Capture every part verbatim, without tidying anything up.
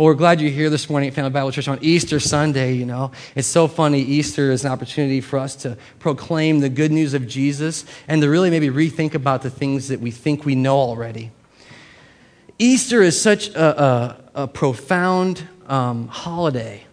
Well, we're glad you're here this morning at Family Bible Church on Easter Sunday, you know. It's so funny. Easter is an opportunity for us to proclaim the good news of Jesus and to really maybe rethink about the things that we think we know already. Easter is such a, a, a profound um, holiday.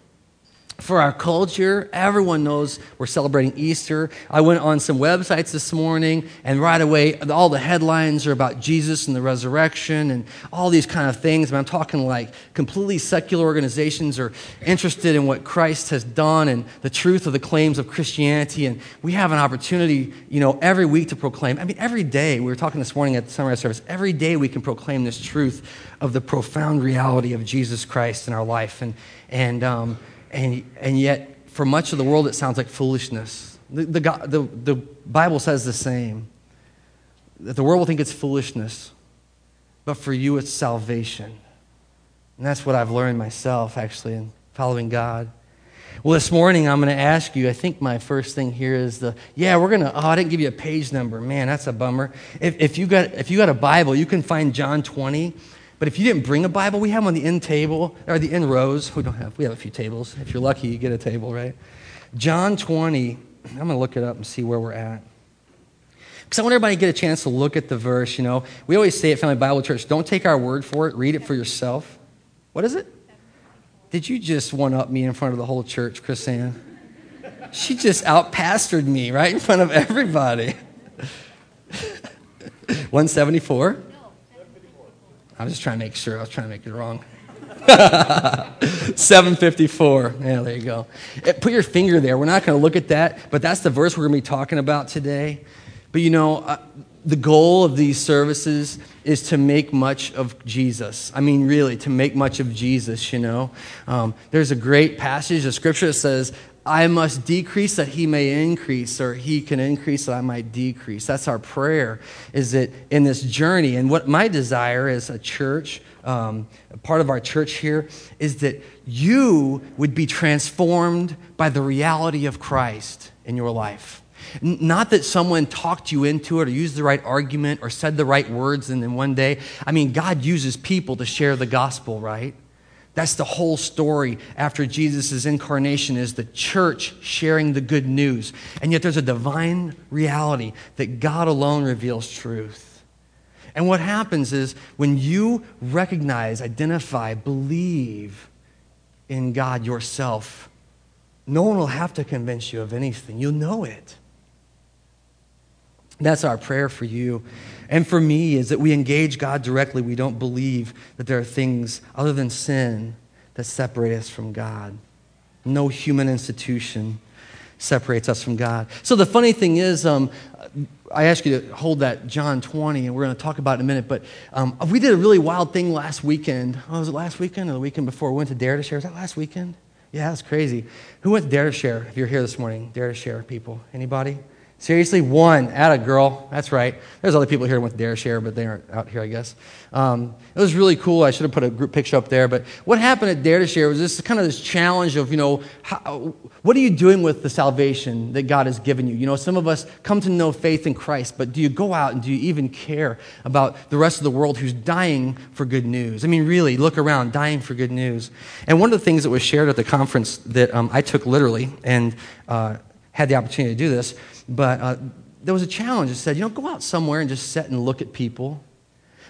For our culture, everyone knows we're celebrating Easter. I went on some websites this morning, and right away, all the headlines are about Jesus and the resurrection and all these kind of things. And I'm talking like completely secular organizations are interested in what Christ has done and the truth of the claims of Christianity. And we have an opportunity, you know, every week to proclaim. I mean, every day, we were talking this morning at the sunrise service, every day we can proclaim this truth of the profound reality of Jesus Christ in our life. And, and, um, And, and yet, for much of the world, it sounds like foolishness. The, the, the, the Bible says the same, that the world will think it's foolishness, but for you, it's salvation. And that's what I've learned myself, actually, in following God. Well, this morning, I'm going to ask you, I think my first thing here is the, yeah, we're going to, oh, I didn't give you a page number. Man, that's a bummer. If, if you got, if you got a Bible, you can find John twenty. But if you didn't bring a Bible, we have them on the end table, or the end rows. We don't have, we have a few tables. If you're lucky, you get a table, right? John twenty, I'm going to look it up and see where we're at. Because I want everybody to get a chance to look at the verse, you know. We always say at Family Bible Church, don't take our word for it, read it for yourself. What is it? Did you just one-up me in front of the whole church, Chris Ann? She just out-pastored me right in front of everybody. one seventy-four. I was just trying to make sure. I was trying to make it wrong. seven fifty-four. Yeah, there you go. Put your finger there. We're not going to look at that, but that's the verse we're going to be talking about today. But, you know, uh, the goal of these services is to make much of Jesus. I mean, really, to make much of Jesus, you know. Um, there's a great passage of Scripture that says, I must decrease that he may increase, or he can increase that I might decrease. That's our prayer, is that in this journey, and what my desire as a church, um, part of our church here, is that you would be transformed by the reality of Christ in your life. Not that someone talked you into it or used the right argument or said the right words, and then one day, I mean, God uses people to share the gospel, right? That's the whole story after Jesus' incarnation, is the church sharing the good news. And yet there's a divine reality that God alone reveals truth. And what happens is when you recognize, identify, believe in God yourself, no one will have to convince you of anything. You'll know it. That's our prayer for you. And for me, is that we engage God directly. We don't believe that there are things other than sin that separate us from God. No human institution separates us from God. So the funny thing is, um, I ask you to hold that John twenty, and we're going to talk about it in a minute, but um, we did a really wild thing last weekend. Oh, was it last weekend or the weekend before? We went to Dare to Share. Was that last weekend? Yeah, that's crazy. Who went to Dare to Share? If you're here this morning, Dare to Share, people. Anybody? Seriously, one. Atta girl. That's right. There's other people here who went to Dare Share, but they aren't out here, I guess. Um, it was really cool. I should have put a group picture up there. But what happened at Dare to Share was this kind of this challenge of, you know, how, what are you doing with the salvation that God has given you? You know, some of us come to know faith in Christ, but do you go out and do you even care about the rest of the world who's dying for good news? I mean, really, look around, dying for good news. And one of the things that was shared at the conference that um, I took literally and uh, had the opportunity to do this, But uh, there was a challenge that said, you know, go out somewhere and just sit and look at people.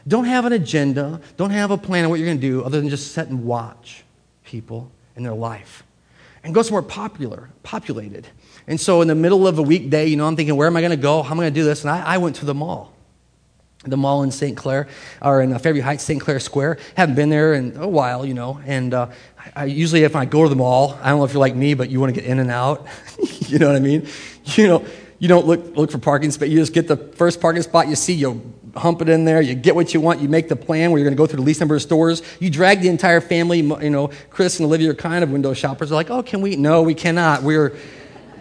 Don't have an agenda. Don't have a plan on what you're going to do other than just sit and watch people in their life. And go somewhere popular, populated. And so in the middle of a weekday, you know, I'm thinking, where am I going to go? How am I going to do this? And I, I went to the mall. The mall in Saint Clair, or in Fairview Heights, Saint Clair Square. Haven't been there in a while, you know. And uh, I, I usually if I go to the mall, I don't know if you're like me, but you want to get in and out. You know what I mean? You know. You don't look look for parking space. You just get the first parking spot you see. You hump it in there. You get what you want. You make the plan where you're going to go through the least number of stores. You drag the entire family. You know, Chris and Olivia are kind of window shoppers. They're like, oh, can we? No, we cannot. We're,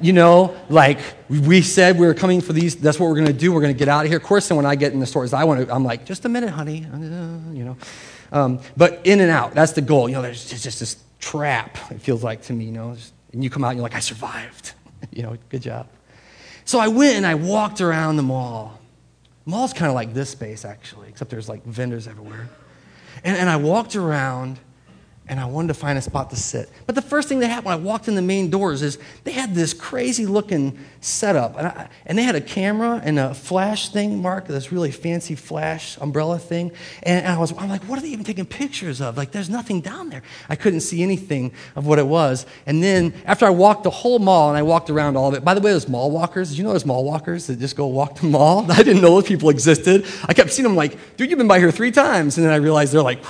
you know, like we said, we were coming for these. That's what we're going to do. We're going to get out of here. Of course, then when I get in the stores, I want to, I'm like, just a minute, honey. Uh, you know, um, but in and out. That's the goal. You know, there's just, just this trap. It feels like to me, you know, and you come out and you're like, I survived. You know, good job. So I went and I walked around the mall. Mall's kind of like this space, actually, except there's like vendors everywhere. And, and I walked around, and I wanted to find a spot to sit. But the first thing that happened when I walked in the main doors is they had this crazy-looking setup, and, I, and they had a camera and a flash thing, Mark, this really fancy flash umbrella thing, and I was, I'm like, what are they even taking pictures of? Like, there's nothing down there. I couldn't see anything of what it was, and then after I walked the whole mall, and I walked around all of it. By the way, those mall walkers, did you know those mall walkers that just go walk the mall? I didn't know those people existed. I kept seeing them like, dude, you've been by here three times, and then I realized they're like,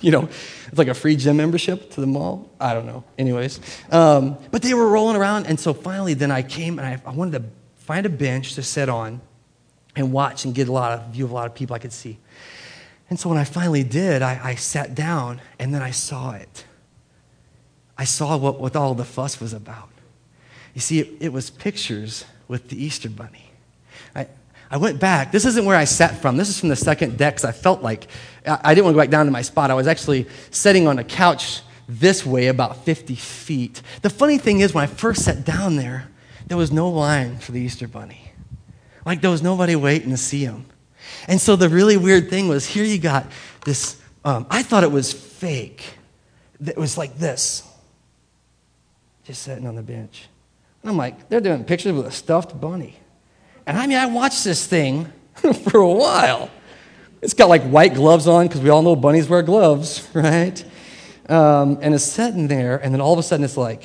you know, it's like a free gym membership to the mall. I don't know. Anyways, um, but they were rolling around, and so finally then I came, and I, I wanted to find a bench to sit on and watch and get a lot of view of a lot of people I could see. And so when I finally did, I, I sat down, and then I saw it. I saw what, what all the fuss was about. You see, it, it was pictures with the Easter Bunny. I I went back. This isn't where I sat from. This is from the second deck, because I felt like I didn't want to go back down to my spot. I was actually sitting on a couch this way, about fifty feet. The funny thing is, when I first sat down there, there was no line for the Easter Bunny. Like, there was nobody waiting to see him. And so the really weird thing was, here you got this, um, I thought it was fake. It was like this, just sitting on the bench. And I'm like, they're doing pictures with a stuffed bunny. And I mean, I watched this thing for a while. It's got like white gloves on, because we all know bunnies wear gloves, right? Um, and it's sitting there, and then all of a sudden it's like,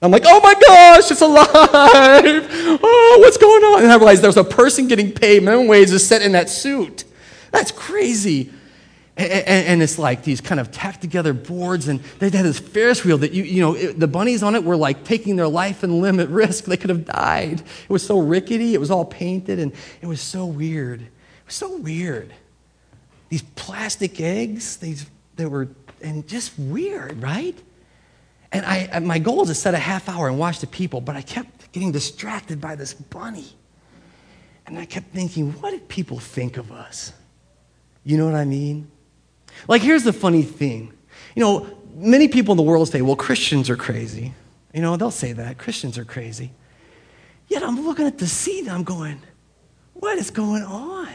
I'm like, oh my gosh, it's alive. Oh, what's going on? And I realized there was a person getting paid minimum wage to sit in that suit. That's crazy. And, and, and it's like these kind of tacked together boards, and they had this Ferris wheel that, you you know, it, the bunnies on it were like taking their life and limb at risk. They could have died. It was so rickety. It was all painted, and it was so weird. It was so weird. These plastic eggs, these they were, and just weird, right? And I, and my goal was to set a half hour and watch the people, but I kept getting distracted by this bunny. And I kept thinking, what did people think of us? You know what I mean? Like, here's the funny thing. You know, many people in the world say, well, Christians are crazy. You know, they'll say that. Christians are crazy. Yet I'm looking at the scene, and I'm going, what is going on?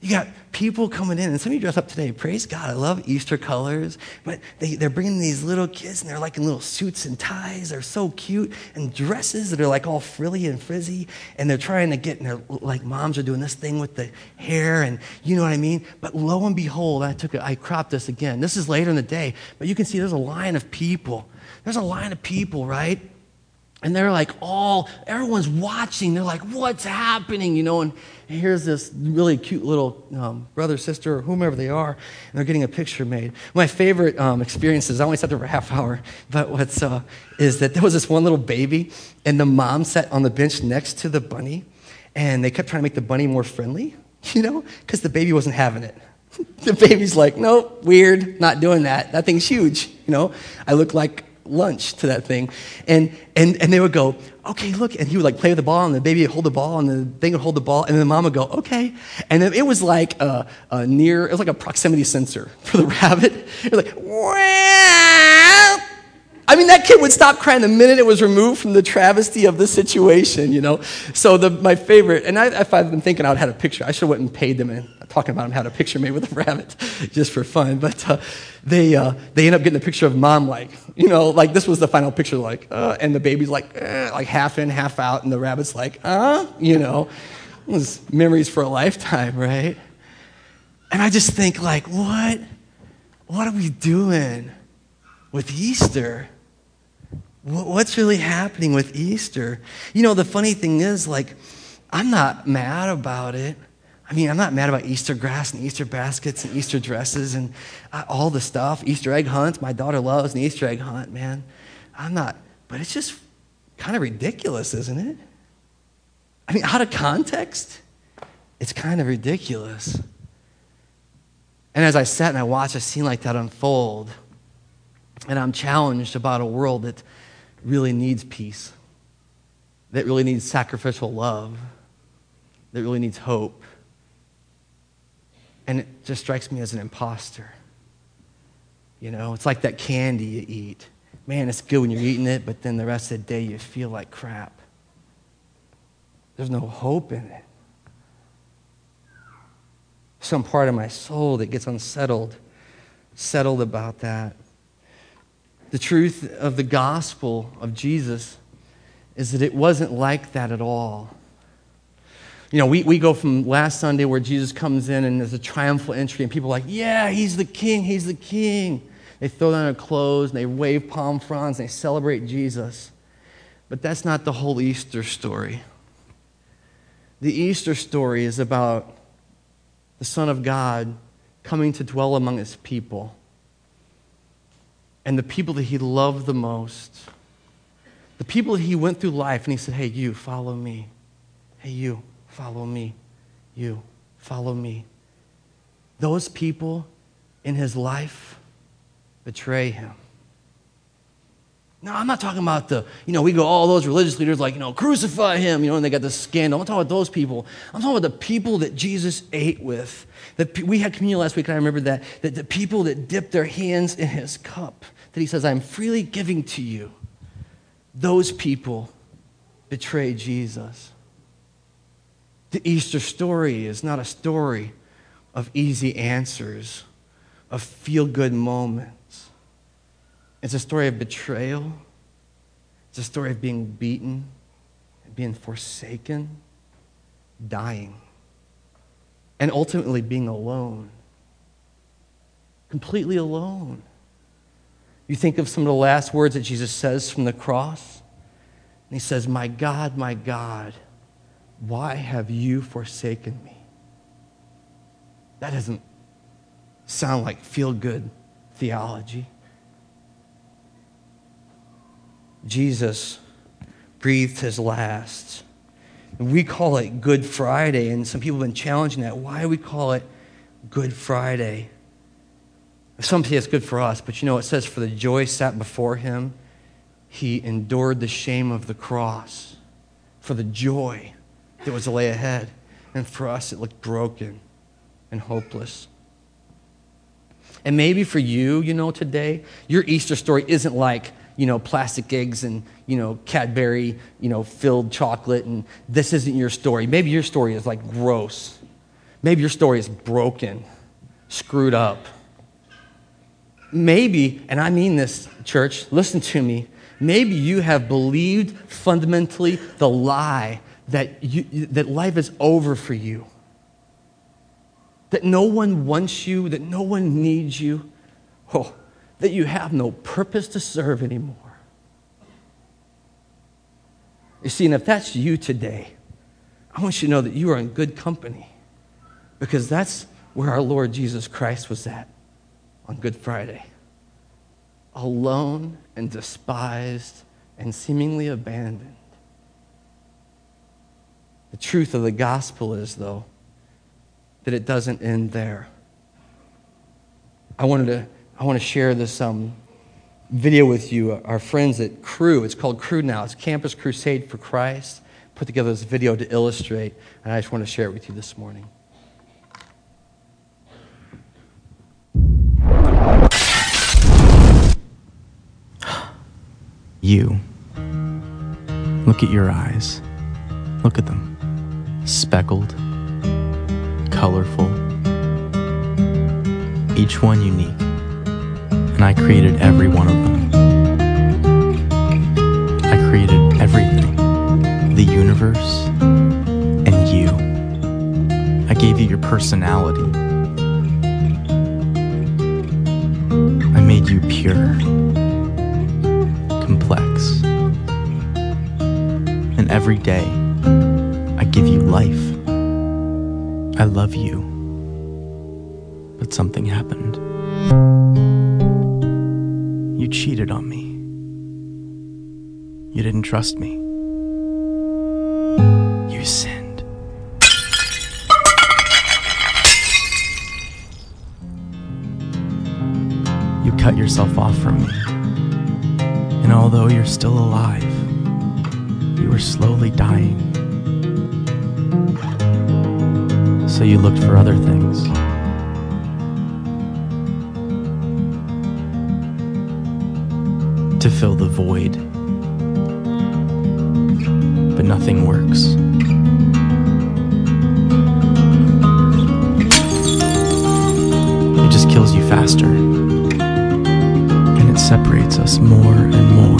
You got people coming in, and some of you dress up today. Praise God, I love Easter colors. But they, they're bringing these little kids, and they're like in little suits and ties. They're so cute, and dresses that are like all frilly and frizzy. And they're trying to get, and they're like moms are doing this thing with the hair, and you know what I mean? But lo and behold, I took, a, I cropped this again. This is later in the day, but you can see there's a line of people. There's a line of people, right? And they're like all, everyone's watching. They're like, what's happening? You know, and here's this really cute little um, brother, sister, or whomever they are, and they're getting a picture made. My favorite um, experiences, I only sat there for a half hour, but what's uh, is that there was this one little baby, and the mom sat on the bench next to the bunny, and they kept trying to make the bunny more friendly, you know, because the baby wasn't having it. The baby's like, nope, weird, not doing that. That thing's huge, you know. I look like lunch to that thing, and and and they would go, okay, look, and he would like play with the ball, and the baby would hold the ball, and the thing would hold the ball, and then the mom would go, okay, and then it was like a, a near, it was like a proximity sensor for the rabbit. It was like, wow. I mean, that kid would stop crying the minute it was removed from the travesty of the situation, you know. So the my favorite, and I, if I've been thinking I would have had a picture, I should have went and paid them in. Talking about them had a picture made with a rabbit just for fun, but uh, they uh, they end up getting a picture of mom, like, you know, like this was the final picture, like, uh, and the baby's like, uh, like half in, half out, and the rabbit's like, uh, you know, it was memories for a lifetime, right? And I just think, like, what, what are we doing with Easter? What's really happening with Easter? You know, the funny thing is, like, I'm not mad about it. I mean, I'm not mad about Easter grass and Easter baskets and Easter dresses and all the stuff. Easter egg hunts. My daughter loves an Easter egg hunt, man. I'm not, but it's just kind of ridiculous, isn't it? I mean, out of context, it's kind of ridiculous. And as I sat and I watched a scene like that unfold, and I'm challenged about a world that really needs peace, that really needs sacrificial love, that really needs hope. And it just strikes me as an imposter. You know, it's like that candy you eat. Man, it's good when you're eating it, but then the rest of the day you feel like crap. There's no hope in it. Some part of my soul that gets unsettled settled about that. The truth of the gospel of Jesus is that it wasn't like that at all. You know, we, we go from last Sunday where Jesus comes in and there's a triumphal entry and people are like, yeah, he's the king, he's the king. They throw down their clothes and they wave palm fronds and they celebrate Jesus. But that's not the whole Easter story. The Easter story is about the Son of God coming to dwell among his people. And the people that he loved the most, the people that he went through life and he said, hey, you, follow me. Hey, you, follow me. You, follow me. Those people in his life betray him. No, I'm not talking about the, you know, we go, all those religious leaders like, you know, crucify him, you know, and they got this scandal. I'm talking about those people. I'm talking about the people that Jesus ate with. That we had communion last week, and I remember that, that the people that dipped their hands in his cup, that he says, I'm freely giving to you. Those people betray Jesus. The Easter story is not a story of easy answers, of feel-good moments. It's a story of betrayal. It's a story of being beaten, being forsaken, dying, and ultimately being alone. Completely alone. You think of some of the last words that Jesus says from the cross, and he says, my God, my God, why have you forsaken me? That doesn't sound like feel-good theology. Jesus breathed his last. And we call it Good Friday, and some people have been challenging that. Why we call it Good Friday? Some say it's good for us, but you know, it says, for the joy set before him, he endured the shame of the cross for the joy that was lay ahead. And for us, it looked broken and hopeless. And maybe for you, you know, today, your Easter story isn't like, you know, plastic eggs and, you know, Cadbury, you know, filled chocolate, and this isn't your story. Maybe your story is like gross. Maybe your story is broken, screwed up. Maybe, and I mean this, church, listen to me, maybe you have believed fundamentally the lie that you, that life is over for you, that no one wants you, that no one needs you. Oh, that you have no purpose to serve anymore. You see, and if that's you today, I want you to know that you are in good company, because that's where our Lord Jesus Christ was at on Good Friday. Alone and despised and seemingly abandoned. The truth of the gospel is, though, that it doesn't end there. I wanted to I want to share this um, video with you. Our friends at Crew, it's called Crew now. It's Campus Crusade for Christ. Put together this video to illustrate, and I just want to share it with you this morning. You. Look at your eyes. Look at them. Speckled. Colorful. Each one unique. And I created every one of them. I created everything, the universe, and you. I gave you your personality. I made you pure, complex. And every day, I give you life. I love you. But something happened. You cheated on me. You didn't trust me. You sinned. You cut yourself off from me. And although you're still alive, you were slowly dying. So you looked for other things. To fill the void, but nothing works. It just kills you faster. saturates us more and more.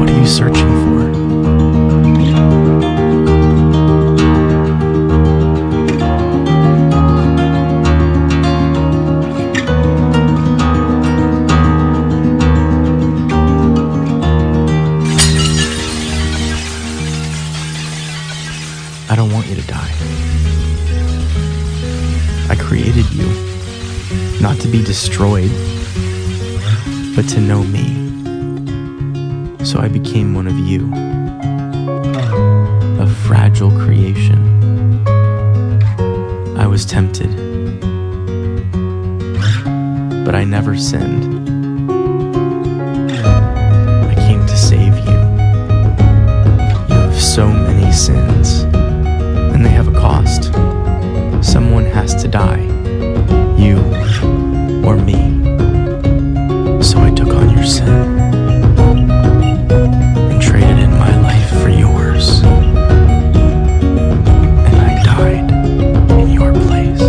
What are you searching for? I don't want you to die. I created you, not to be destroyed, but to know me. So I became one of you, a fragile creation. I was tempted, but I never sinned. I came to save you. You have so many sins. And they have a cost. Someone has to die, you or me. So I took on your sin and traded in my life for yours. And I died in your place.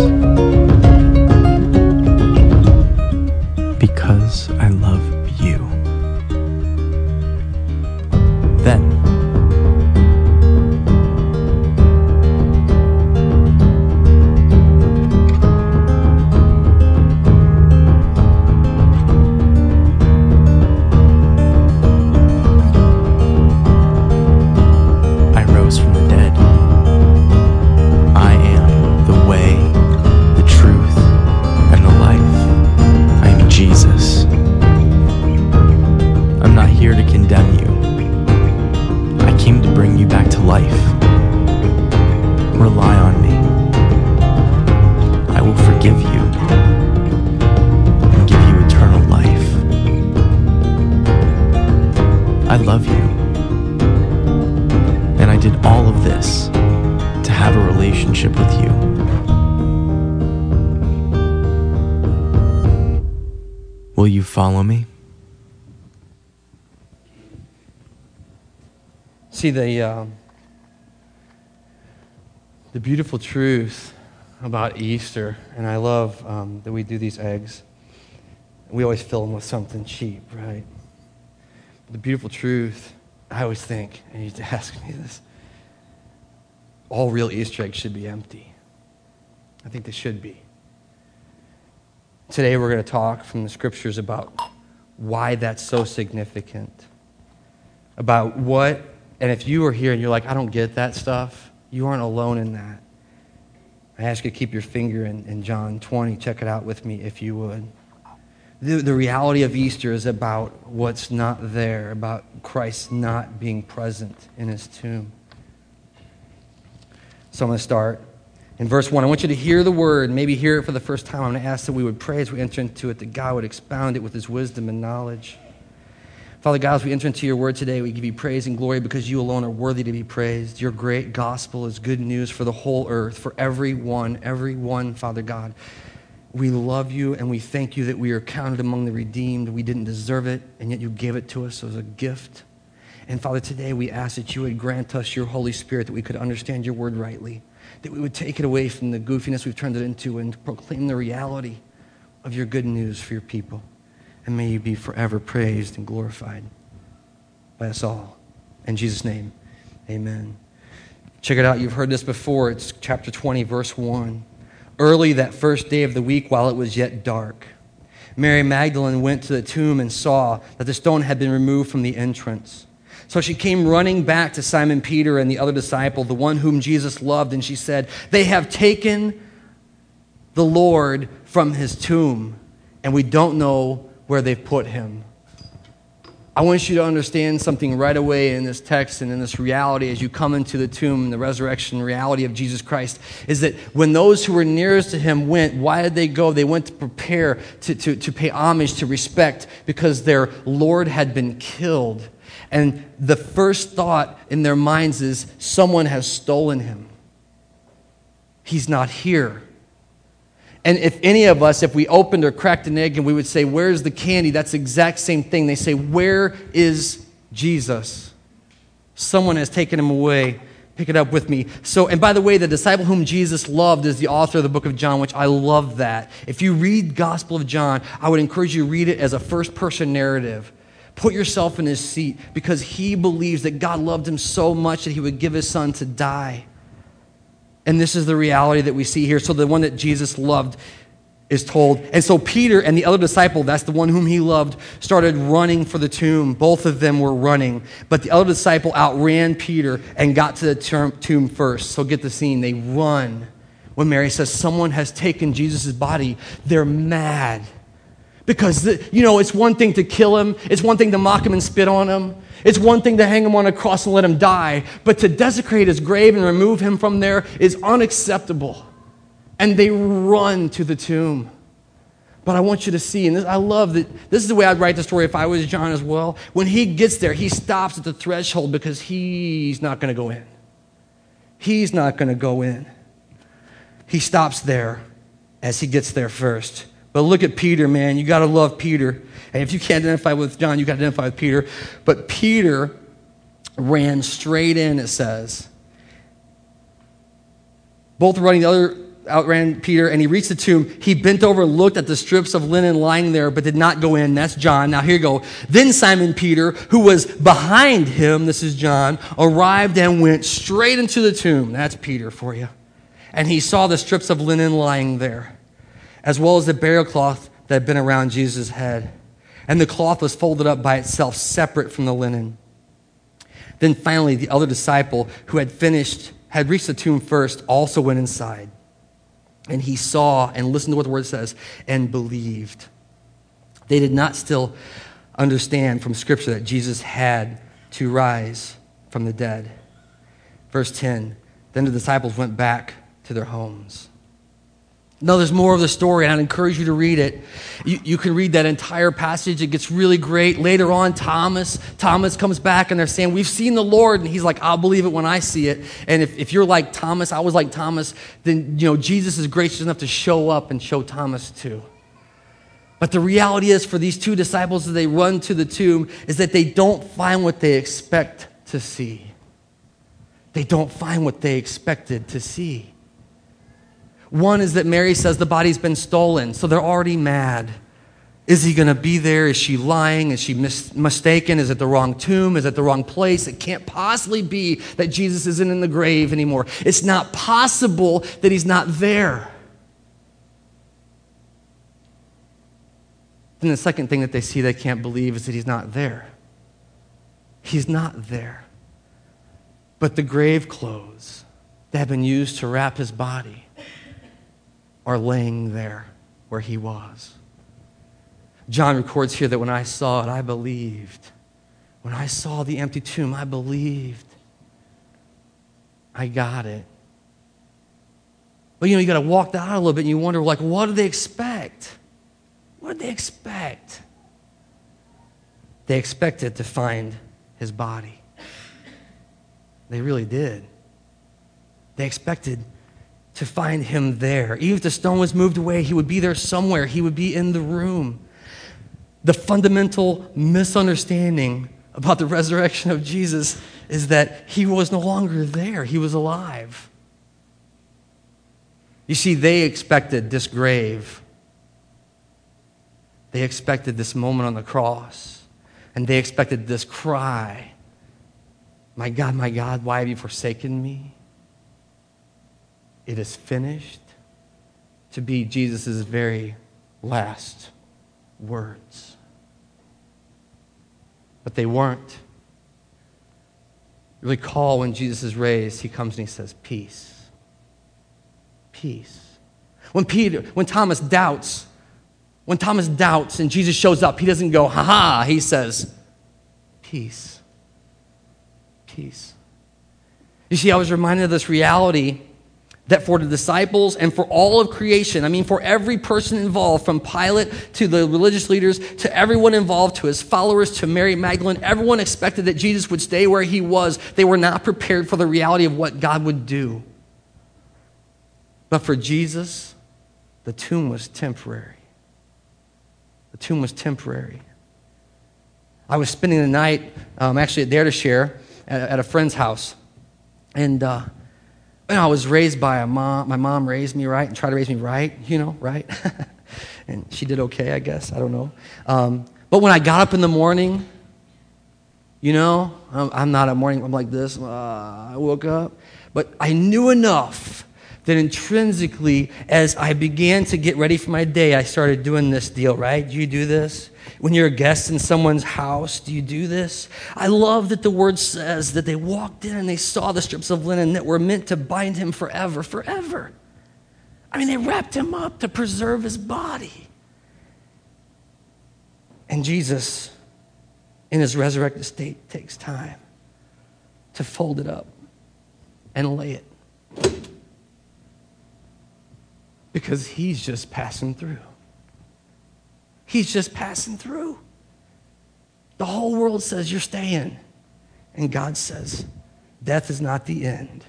Because I love you. Then I love you, and I did all of this to have a relationship with you. Will you follow me? See, the um, the beautiful truth about Easter, and I love um, that we do these eggs. We always fill them with something cheap, right? The beautiful truth, I always think, and you ask me this, all real Easter eggs should be empty. I think they should be. Today we're going to talk from the scriptures about why that's so significant. About what, and if you are here and you're like, I don't get that stuff, you aren't alone in that. I ask you to keep your finger in, in John twenty. Check it out with me if you would. The, the reality of Easter is about what's not there, about Christ not being present in his tomb. So I'm going to start in verse one. I want you to hear the word, maybe hear it for the first time. I'm going to ask that we would pray as we enter into it, that God would expound it with his wisdom and knowledge. Father God, as we enter into your word today, we give you praise and glory because you alone are worthy to be praised. Your great gospel is good news for the whole earth, for everyone, everyone, Father God. We love you, and we thank you that we are counted among the redeemed. We didn't deserve it, and yet you gave it to us as a gift. And Father, today we ask that you would grant us your Holy Spirit, that we could understand your word rightly, that we would take it away from the goofiness we've turned it into and proclaim the reality of your good news for your people. And may you be forever praised and glorified by us all. In Jesus' name, amen. Check it out. You've heard this before. It's chapter twenty, verse one. Early that first day of the week, while it was yet dark, Mary Magdalene went to the tomb and saw that the stone had been removed from the entrance. So she came running back to Simon Peter and the other disciple, the one whom Jesus loved, and she said, "They have taken the Lord from his tomb, and we don't know where they've put him." I want you to understand something right away in this text and in this reality as you come into the tomb and the resurrection reality of Jesus Christ is that when those who were nearest to him went, why did they go? They went to prepare, to, to, to pay homage, to respect, because their Lord had been killed. And the first thought in their minds is, someone has stolen him. He's not here. And if any of us, if we opened or cracked an egg and we would say, where's the candy? That's the exact same thing. They say, where is Jesus? Someone has taken him away Pick it up with me. So, and by the way, the disciple whom Jesus loved is the author of the book of John, which I love that. If you read Gospel of John, I would encourage you to read it as a first-person narrative. Put yourself in his seat because he believes that God loved him so much that he would give his son to die. And this is the reality that we see here. So the one that Jesus loved is told. And so Peter and the other disciple, that's the one whom he loved, started running for the tomb. Both of them were running. But the other disciple outran Peter and got to the tomb first. So get the scene. They run. When Mary says, someone has taken Jesus' body, they're mad. Because, the, you know, it's one thing to kill him. It's one thing to mock him and spit on him. It's one thing to hang him on a cross and let him die. But to desecrate his grave and remove him from there is unacceptable. And they run to the tomb. But I want you to see, and this, I love that this is the way I'd write the story if I was John as well. When he gets there, he stops at the threshold because he's not going to go in. He's not going to go in. He stops there as he gets there first. But look at Peter, man. You got to love Peter. And if you can't identify with John, you got to identify with Peter. But Peter ran straight in, it says. Both running the other... outran Peter, and he reached the tomb. He bent over and looked at the strips of linen lying there, but did not go in. That's John. Now, here you go. Then Simon Peter, who was behind him, this is John, arrived and went straight into the tomb. That's Peter for you. And he saw the strips of linen lying there, as well as the burial cloth that had been around Jesus' head. And the cloth was folded up by itself, separate from the linen. Then finally, the other disciple who had finished, had reached the tomb first, also went inside. And he saw and listened to what the word says and believed. They did not still understand from Scripture that Jesus had to rise from the dead. Verse ten, then the disciples went back to their homes. No, there's more of the story, and I'd encourage you to read it. You, you can read that entire passage. It gets really great. Later on, Thomas, Thomas comes back, and they're saying, we've seen the Lord. And he's like, I'll believe it when I see it. And if, if you're like Thomas, I was like Thomas, then you know Jesus is gracious enough to show up and show Thomas too. But the reality is for these two disciples as they run to the tomb is that they don't find what they expect to see. They don't find what they expected to see. One is that Mary says the body's been stolen, so they're already mad. Is he going to be there? Is she lying? Is she mis- mistaken? Is it the wrong tomb? Is it the wrong place? It can't possibly be that Jesus isn't in the grave anymore. It's not possible that he's not there. Then the second thing that they see they can't believe is that he's not there. He's not there. But the grave clothes that have been used to wrap his body are laying there where he was. John records here that when I saw it, I believed. When I saw the empty tomb, I believed. I got it. But you know, you got to walk that out a little bit and you wonder, like, what did they expect? What did they expect? They expected to find his body. They really did. They expected to find him there. Even if the stone was moved away, he would be there somewhere. He would be in the room. The fundamental misunderstanding about the resurrection of Jesus is that he was no longer there. He was alive. You see, they expected this grave. They expected this moment on the cross. And they expected this cry, "My God, my God, why have you forsaken me?" It is finished, to be Jesus' very last words. But they weren't. Recall when Jesus is raised, he comes and he says, peace. Peace. When Peter, when Thomas doubts, when Thomas doubts and Jesus shows up, he doesn't go, ha ha, he says, peace. Peace. You see, I was reminded of this reality that for the disciples and for all of creation, I mean for every person involved, from Pilate to the religious leaders, to everyone involved, to his followers, to Mary Magdalene, everyone expected that Jesus would stay where he was. They were not prepared for the reality of what God would do. But for Jesus, the tomb was temporary. The tomb was temporary. I was spending the night, um, actually at Dare to Share, at, at a friend's house. And uh, and I was raised by a mom. My mom raised me right and tried to raise me right, you know, right? And she did okay, I guess. I don't know. Um, but when I got up in the morning, you know, I'm, I'm not a morning, I'm like this. Uh, I woke up. But I knew enough that intrinsically, as I began to get ready for my day, I started doing this deal, right? Do you do this? When you're a guest in someone's house, do you do this? I love that the word says that they walked in and they saw the strips of linen that were meant to bind him forever, forever. I mean, they wrapped him up to preserve his body. And Jesus, in his resurrected state, takes time to fold it up and lay it. Because he's just passing through. He's just passing through. The whole world says, you're staying. And God says, death is not the end.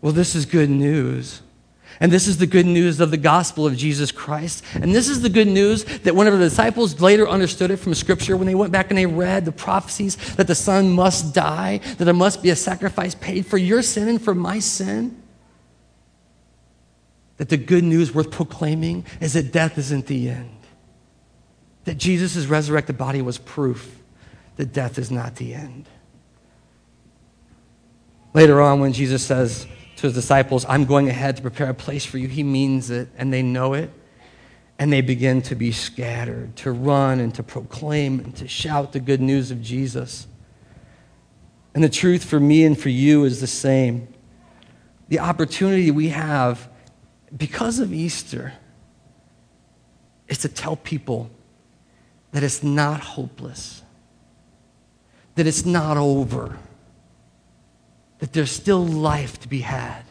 Well, this is good news. And this is the good news of the gospel of Jesus Christ. And this is the good news that whenever the disciples later understood it from Scripture, when they went back and they read the prophecies that the Son must die, that there must be a sacrifice paid for your sin and for my sin, that the good news worth proclaiming is that death isn't the end. That Jesus' resurrected body was proof that death is not the end. Later on, when Jesus says to his disciples, I'm going ahead to prepare a place for you, he means it, and they know it, and they begin to be scattered, to run and to proclaim and to shout the good news of Jesus. And the truth for me and for you is the same. The opportunity we have because of Easter is to tell people that it's not hopeless, that it's not over, that there's still life to be had,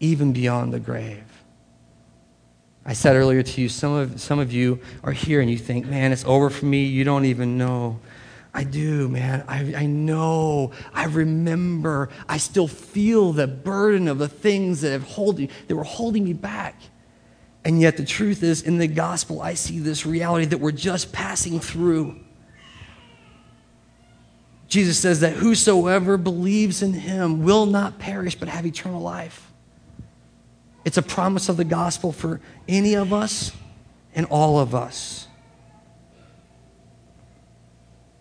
even beyond the grave. I said earlier to you, some of, some of you are here and you think, man, it's over for me, you don't even know. I do, man. I, I know. I remember. I still feel the burden of the things that have holding, that were holding me back. And yet the truth is, in the gospel, I see this reality that we're just passing through. Jesus says that whosoever believes in him will not perish but have eternal life. It's a promise of the gospel for any of us and all of us.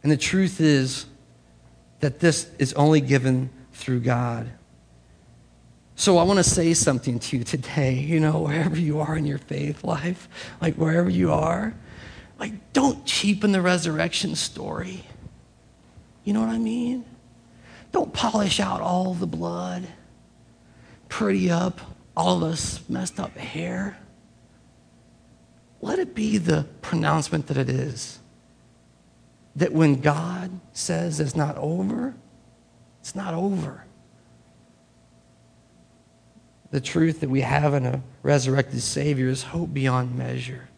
And the truth is that this is only given through God. So I want to say something to you today, you know, wherever you are in your faith life, like wherever you are, like don't cheapen the resurrection story. You know what I mean? Don't polish out all the blood, pretty up all this messed up hair. Let it be the pronouncement that it is. That when God says it's not over, it's not over. The truth that we have in a resurrected Savior is hope beyond measure.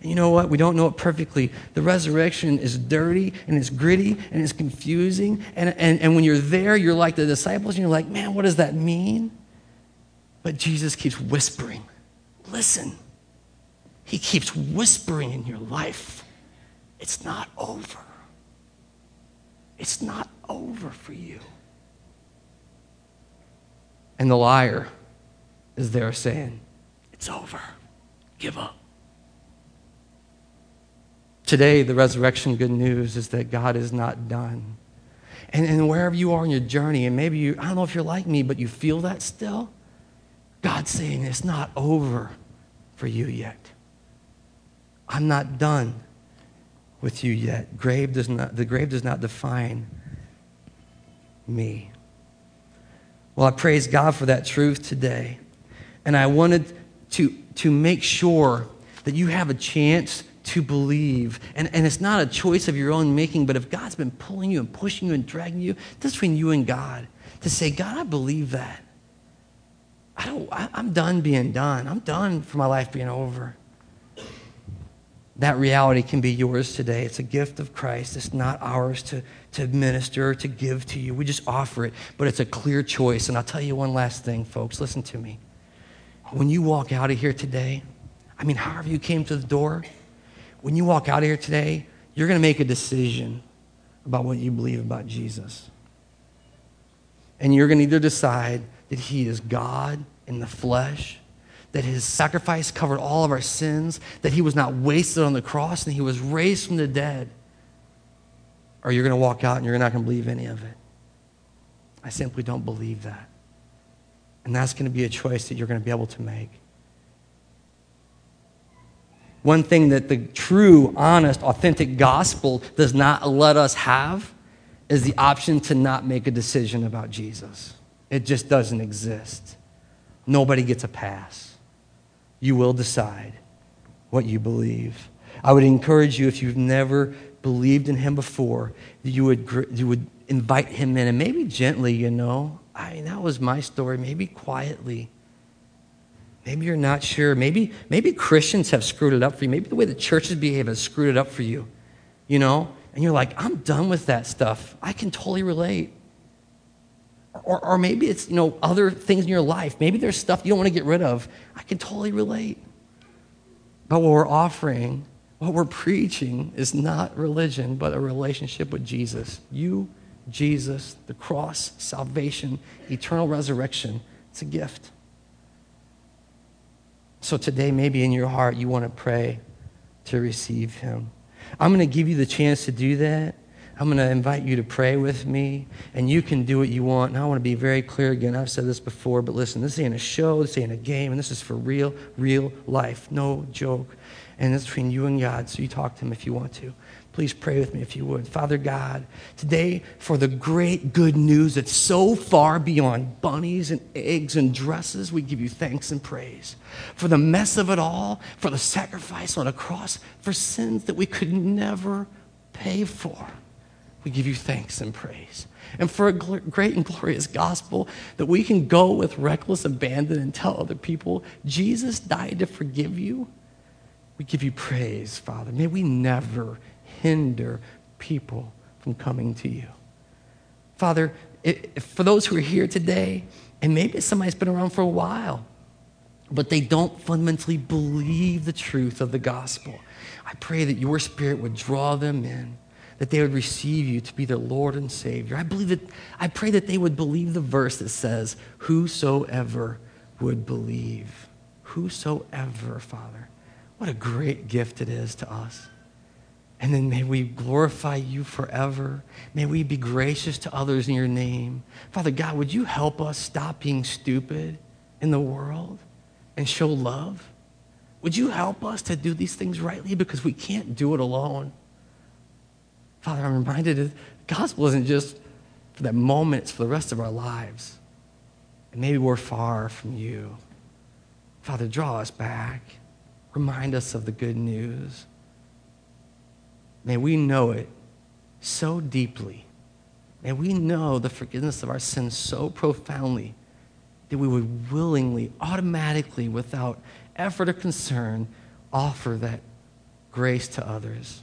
And you know what? We don't know it perfectly. The resurrection is dirty, and it's gritty, and it's confusing. And, and, and when you're there, you're like the disciples, and you're like, man, what does that mean? But Jesus keeps whispering. Listen. He keeps whispering in your life. It's not over. It's not over for you. And the liar is there saying, it's over. Give up. Today, the resurrection good news is that God is not done. And, and wherever you are in your journey, and maybe you, I don't know if you're like me, but you feel that still, God's saying it's not over for you yet. I'm not done with you yet. Grave does not, the grave does not define me. Well, I praise God for that truth today. And I wanted to, to make sure that you have a chance to believe. And, and it's not a choice of your own making, but if God's been pulling you and pushing you and dragging you, that's between you and God. To say, God, I believe that. I don't, I, I'm done being done. I'm done for my life being over. That reality can be yours today. It's a gift of Christ. It's not ours to, to minister, to give to you. We just offer it, but it's a clear choice. And I'll tell you one last thing, folks. Listen to me. When you walk out of here today, I mean, however you came to the door, when you walk out of here today, you're going to make a decision about what you believe about Jesus. And you're going to either decide that he is God in the flesh, that his sacrifice covered all of our sins, that he was not wasted on the cross, and he was raised from the dead. Or you're going to walk out and you're not going to believe any of it. I simply don't believe that. And that's going to be a choice that you're going to be able to make. One thing that the true, honest, authentic gospel does not let us have is the option to not make a decision about Jesus. It just doesn't exist. Nobody gets a pass. You will decide what you believe. I would encourage you, if you've never believed in him before, that you would, you would invite him in, and maybe gently, you know. I mean, that was my story. Maybe quietly. Maybe you're not sure. Maybe, maybe Christians have screwed it up for you. Maybe the way the churches behave has screwed it up for you, you know? And you're like, I'm done with that stuff. I can totally relate. Or, or maybe it's, you know, other things in your life. Maybe there's stuff you don't want to get rid of. I can totally relate. But what we're offering, what we're preaching is not religion, but a relationship with Jesus. You Jesus, the cross, salvation, eternal resurrection. It's a gift. So today, maybe in your heart, you want to pray to receive him. I'm going to give you the chance to do that. I'm going to invite you to pray with me, and you can do what you want. And I want to be very clear again. I've said this before, but listen, this ain't a show, this ain't a game, and this is for real, real life. No joke. And it's between you and God, so you talk to him if you want to. Please pray with me if you would. Father God, today for the great good news that's so far beyond bunnies and eggs and dresses, we give you thanks and praise. For the mess of it all, for the sacrifice on a cross, for sins that we could never pay for, we give you thanks and praise. And for a gl- great and glorious gospel that we can go with reckless abandon and tell other people, Jesus died to forgive you, we give you praise, Father. May we never hinder people from coming to you. Father, if, for those who are here today, and maybe somebody's been around for a while, but they don't fundamentally believe the truth of the gospel, I pray that your Spirit would draw them in, that they would receive you to be their Lord and Savior. I believe that, I pray that they would believe the verse that says, whosoever would believe. Whosoever, Father. What a great gift it is to us. And then may we glorify you forever. May we be gracious to others in your name. Father God, would you help us stop being stupid in the world and show love? Would you help us to do these things rightly, because we can't do it alone? Father, I'm reminded that the gospel isn't just for that moment, it's for the rest of our lives. And maybe we're far from you. Father, draw us back. Remind us of the good news. May we know it so deeply. May we know the forgiveness of our sins so profoundly that we would willingly, automatically, without effort or concern, offer that grace to others.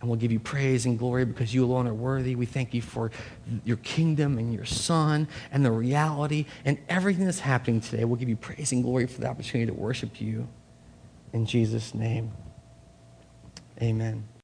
And we'll give you praise and glory because you alone are worthy. We thank you for your kingdom and your Son and the reality and everything that's happening today. We'll give you praise and glory for the opportunity to worship you. In Jesus' name. Amen.